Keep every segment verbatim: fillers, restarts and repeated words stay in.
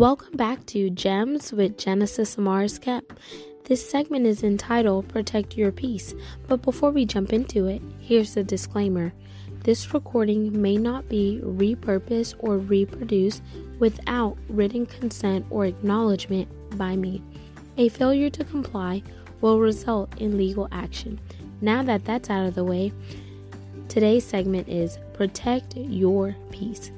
Welcome back to GEMS with Genesis Marskep. This segment is entitled Protect Your Peace, but before we jump into it, here's a disclaimer. This recording may not be repurposed or reproduced without written consent or acknowledgement by me. A failure to comply will result in legal action. Now that that's out of the way, today's segment is Protect Your Peace.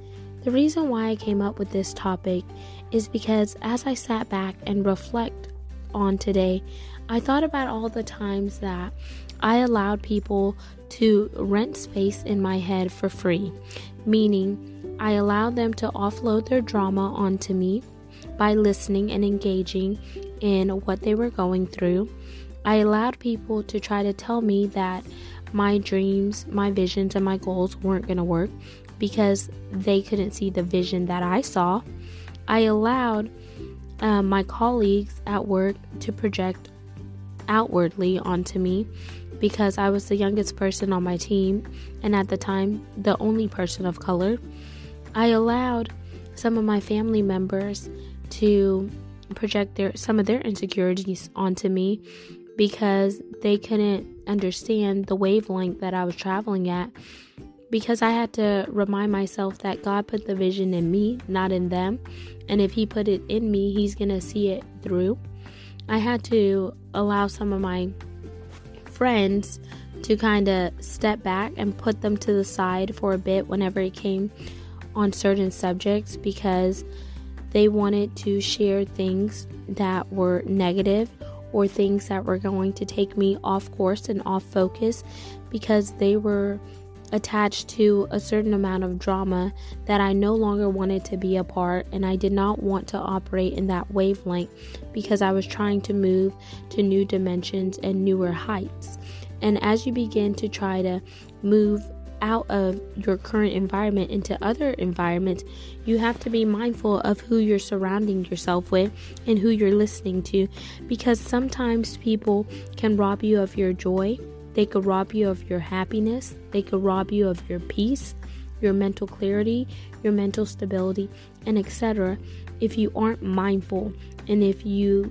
The reason why I came up with this topic is because as I sat back and reflect on today, I thought about all the times that I allowed people to rent space in my head for free, meaning I allowed them to offload their drama onto me by listening and engaging in what they were going through. I allowed people to try to tell me that my dreams, my visions, and my goals weren't going to work because they couldn't see the vision that I saw. I allowed uh, my colleagues at work to project outwardly onto me because I was the youngest person on my team and at the time the only person of color. I allowed some of my family members to project their some of their insecurities onto me because they couldn't understand the wavelength that I was traveling at. Because I had to remind myself that God put the vision in me, not in them. And if he put it in me, he's going to see it through. I had to allow some of my friends to kind of step back and put them to the side for a bit whenever it came on certain subjects because they wanted to share things that were negative or things that were going to take me off course and off focus because they were attached to a certain amount of drama that I no longer wanted to be a part, and I did not want to operate in that wavelength because I was trying to move to new dimensions and newer heights. And as you begin to try to move out of your current environment into other environments, you have to be mindful of who you're surrounding yourself with and who you're listening to, because sometimes people can rob you of your joy. They could rob you of your happiness. They could rob you of your peace, your mental clarity, your mental stability, and et cetera if you aren't mindful and if you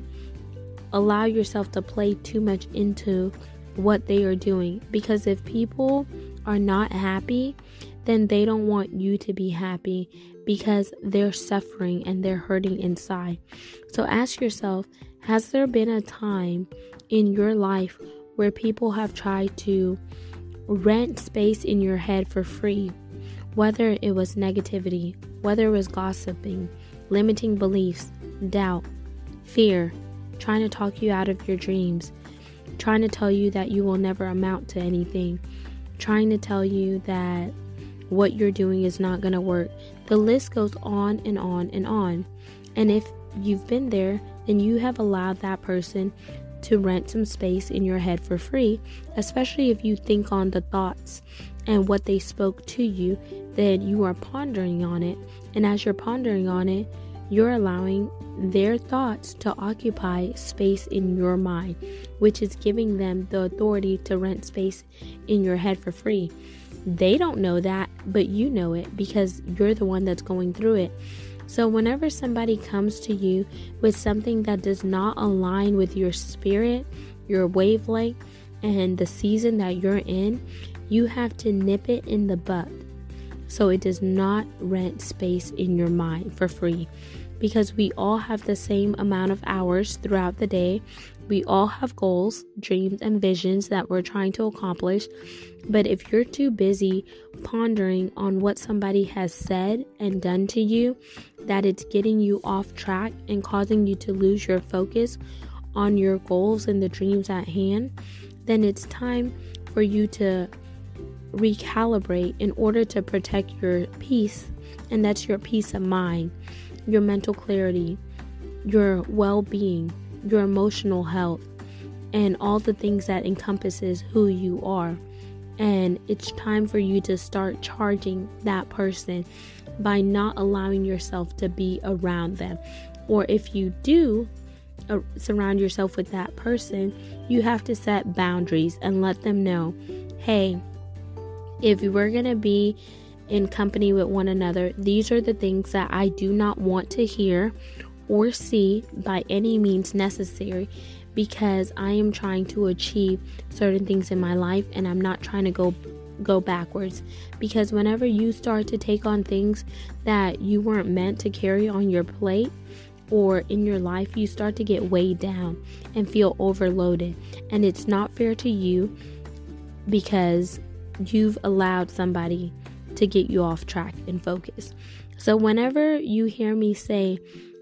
allow yourself to play too much into what they are doing. Because if people are not happy, then they don't want you to be happy because they're suffering and they're hurting inside. So ask yourself, has there been a time in your life where people have tried to rent space in your head for free, whether it was negativity, whether it was gossiping, limiting beliefs, doubt, fear, trying to talk you out of your dreams, trying to tell you that you will never amount to anything, trying to tell you that what you're doing is not going to work. The list goes on and on and on. And if you've been there, then you have allowed that person to rent some space in your head for free, especially if you think on the thoughts and what they spoke to you, then you are pondering on it. And as you're pondering on it, you're allowing their thoughts to occupy space in your mind, which is giving them the authority to rent space in your head for free. They don't know that, but you know it because you're the one that's going through it. So whenever somebody comes to you with something that does not align with your spirit, your wavelength, and the season that you're in, you have to nip it in the bud so it does not rent space in your mind for free. Because we all have the same amount of hours throughout the day. We all have goals, dreams, and visions that we're trying to accomplish. But if you're too busy pondering on what somebody has said and done to you, that it's getting you off track and causing you to lose your focus on your goals and the dreams at hand, then it's time for you to recalibrate in order to protect your peace, and that's your peace of mind, your mental clarity, your well-being, your emotional health, and all the things that encompasses who you are. And it's time for you to start charging that person by not allowing yourself to be around them. Or if you do uh, surround yourself with that person, you have to set boundaries and let them know, hey, if we're going to be in company with one another. These are the things that I do not want to hear or see by any means necessary, because I am trying to achieve certain things in my life, and I'm not trying to go go backwards. Because whenever you start to take on things that you weren't meant to carry on your plate or in your life, you start to get weighed down and feel overloaded. And it's not fair to you, because you've allowed somebody to get you off track and focus. So whenever you hear me say,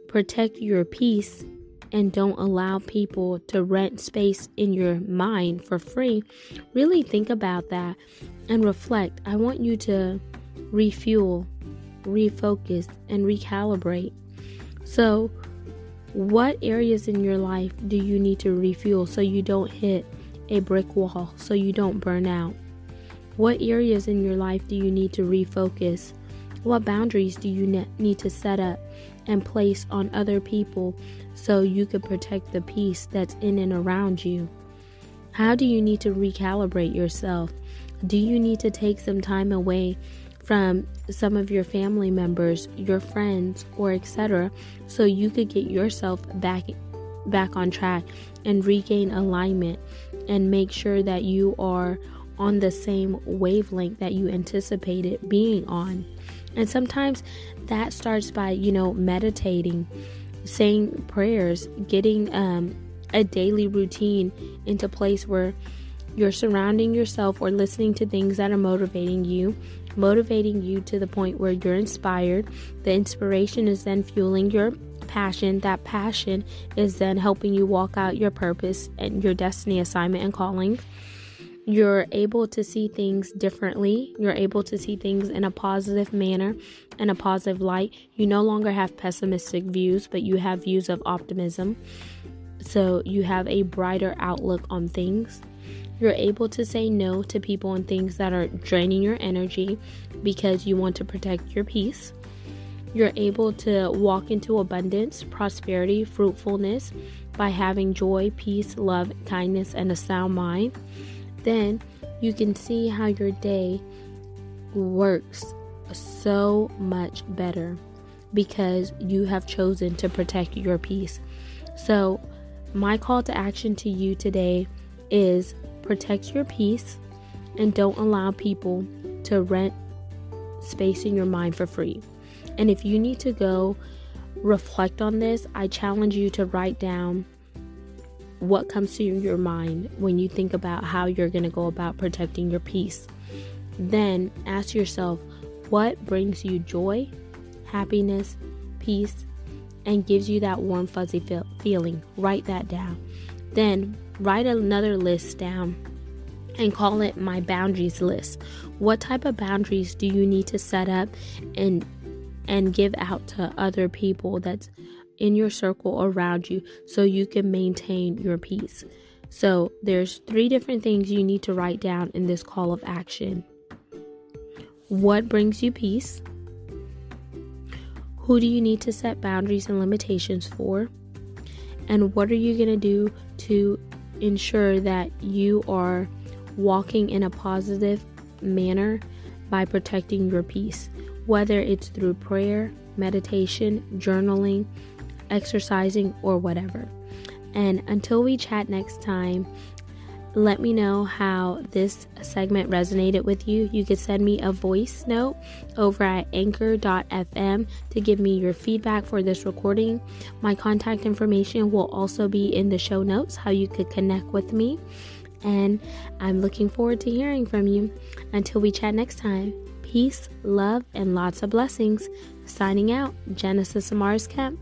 protect your peace and don't allow people to rent space in your mind for free, really think about that and reflect. I want you to refuel, refocus, and recalibrate. So what areas in your life do you need to refuel so you don't hit a brick wall, so you don't burn out? What areas in your life do you need to refocus? What boundaries do you ne- need to set up and place on other people so you can protect the peace that's in and around you? How do you need to recalibrate yourself? Do you need to take some time away from some of your family members, your friends, or et cetera, so you could get yourself back back on track and regain alignment and make sure that you are on the same wavelength that you anticipated being on? And sometimes that starts by, you know, meditating, saying prayers, getting um, a daily routine into place where you're surrounding yourself or listening to things that are motivating you, motivating you to the point where you're inspired. The inspiration is then fueling your passion. That passion is then helping you walk out your purpose and your destiny, assignment, and calling. You're able to see things differently. You're able to see things in a positive manner and a positive light. You no longer have pessimistic views, but you have views of optimism. So you have a brighter outlook on things. You're able to say no to people and things that are draining your energy because you want to protect your peace. You're able to walk into abundance, prosperity, fruitfulness by having joy, peace, love, kindness, and a sound mind. Then you can see how your day works so much better because you have chosen to protect your peace. So my call to action to you today is protect your peace and don't allow people to rent space in your mind for free. And if you need to go reflect on this, I challenge you to write down what comes to your mind when you think about how you're going to go about protecting your peace. Then ask yourself, what brings you joy, happiness, peace, and gives you that warm, fuzzy feel- feeling? Write that down. Then write another list down and call it my boundaries list. What type of boundaries do you need to set up and and give out to other people that's in your circle around you so you can maintain your peace? So there's three different things you need to write down in this call of action. What brings you peace? Who do you need to set boundaries and limitations for? And what are you going to do to ensure that you are walking in a positive manner by protecting your peace? Whether it's through prayer, meditation, journaling, exercising, or whatever. And until we chat next time, let me know how this segment resonated with you. You can send me a voice note over at anchor dot f m to give me your feedback for this recording. My contact information will also be in the show notes, how you could connect with me. And I'm looking forward to hearing from you. Until we chat next time, peace, love, and lots of blessings. Signing out, Genesis Marskep.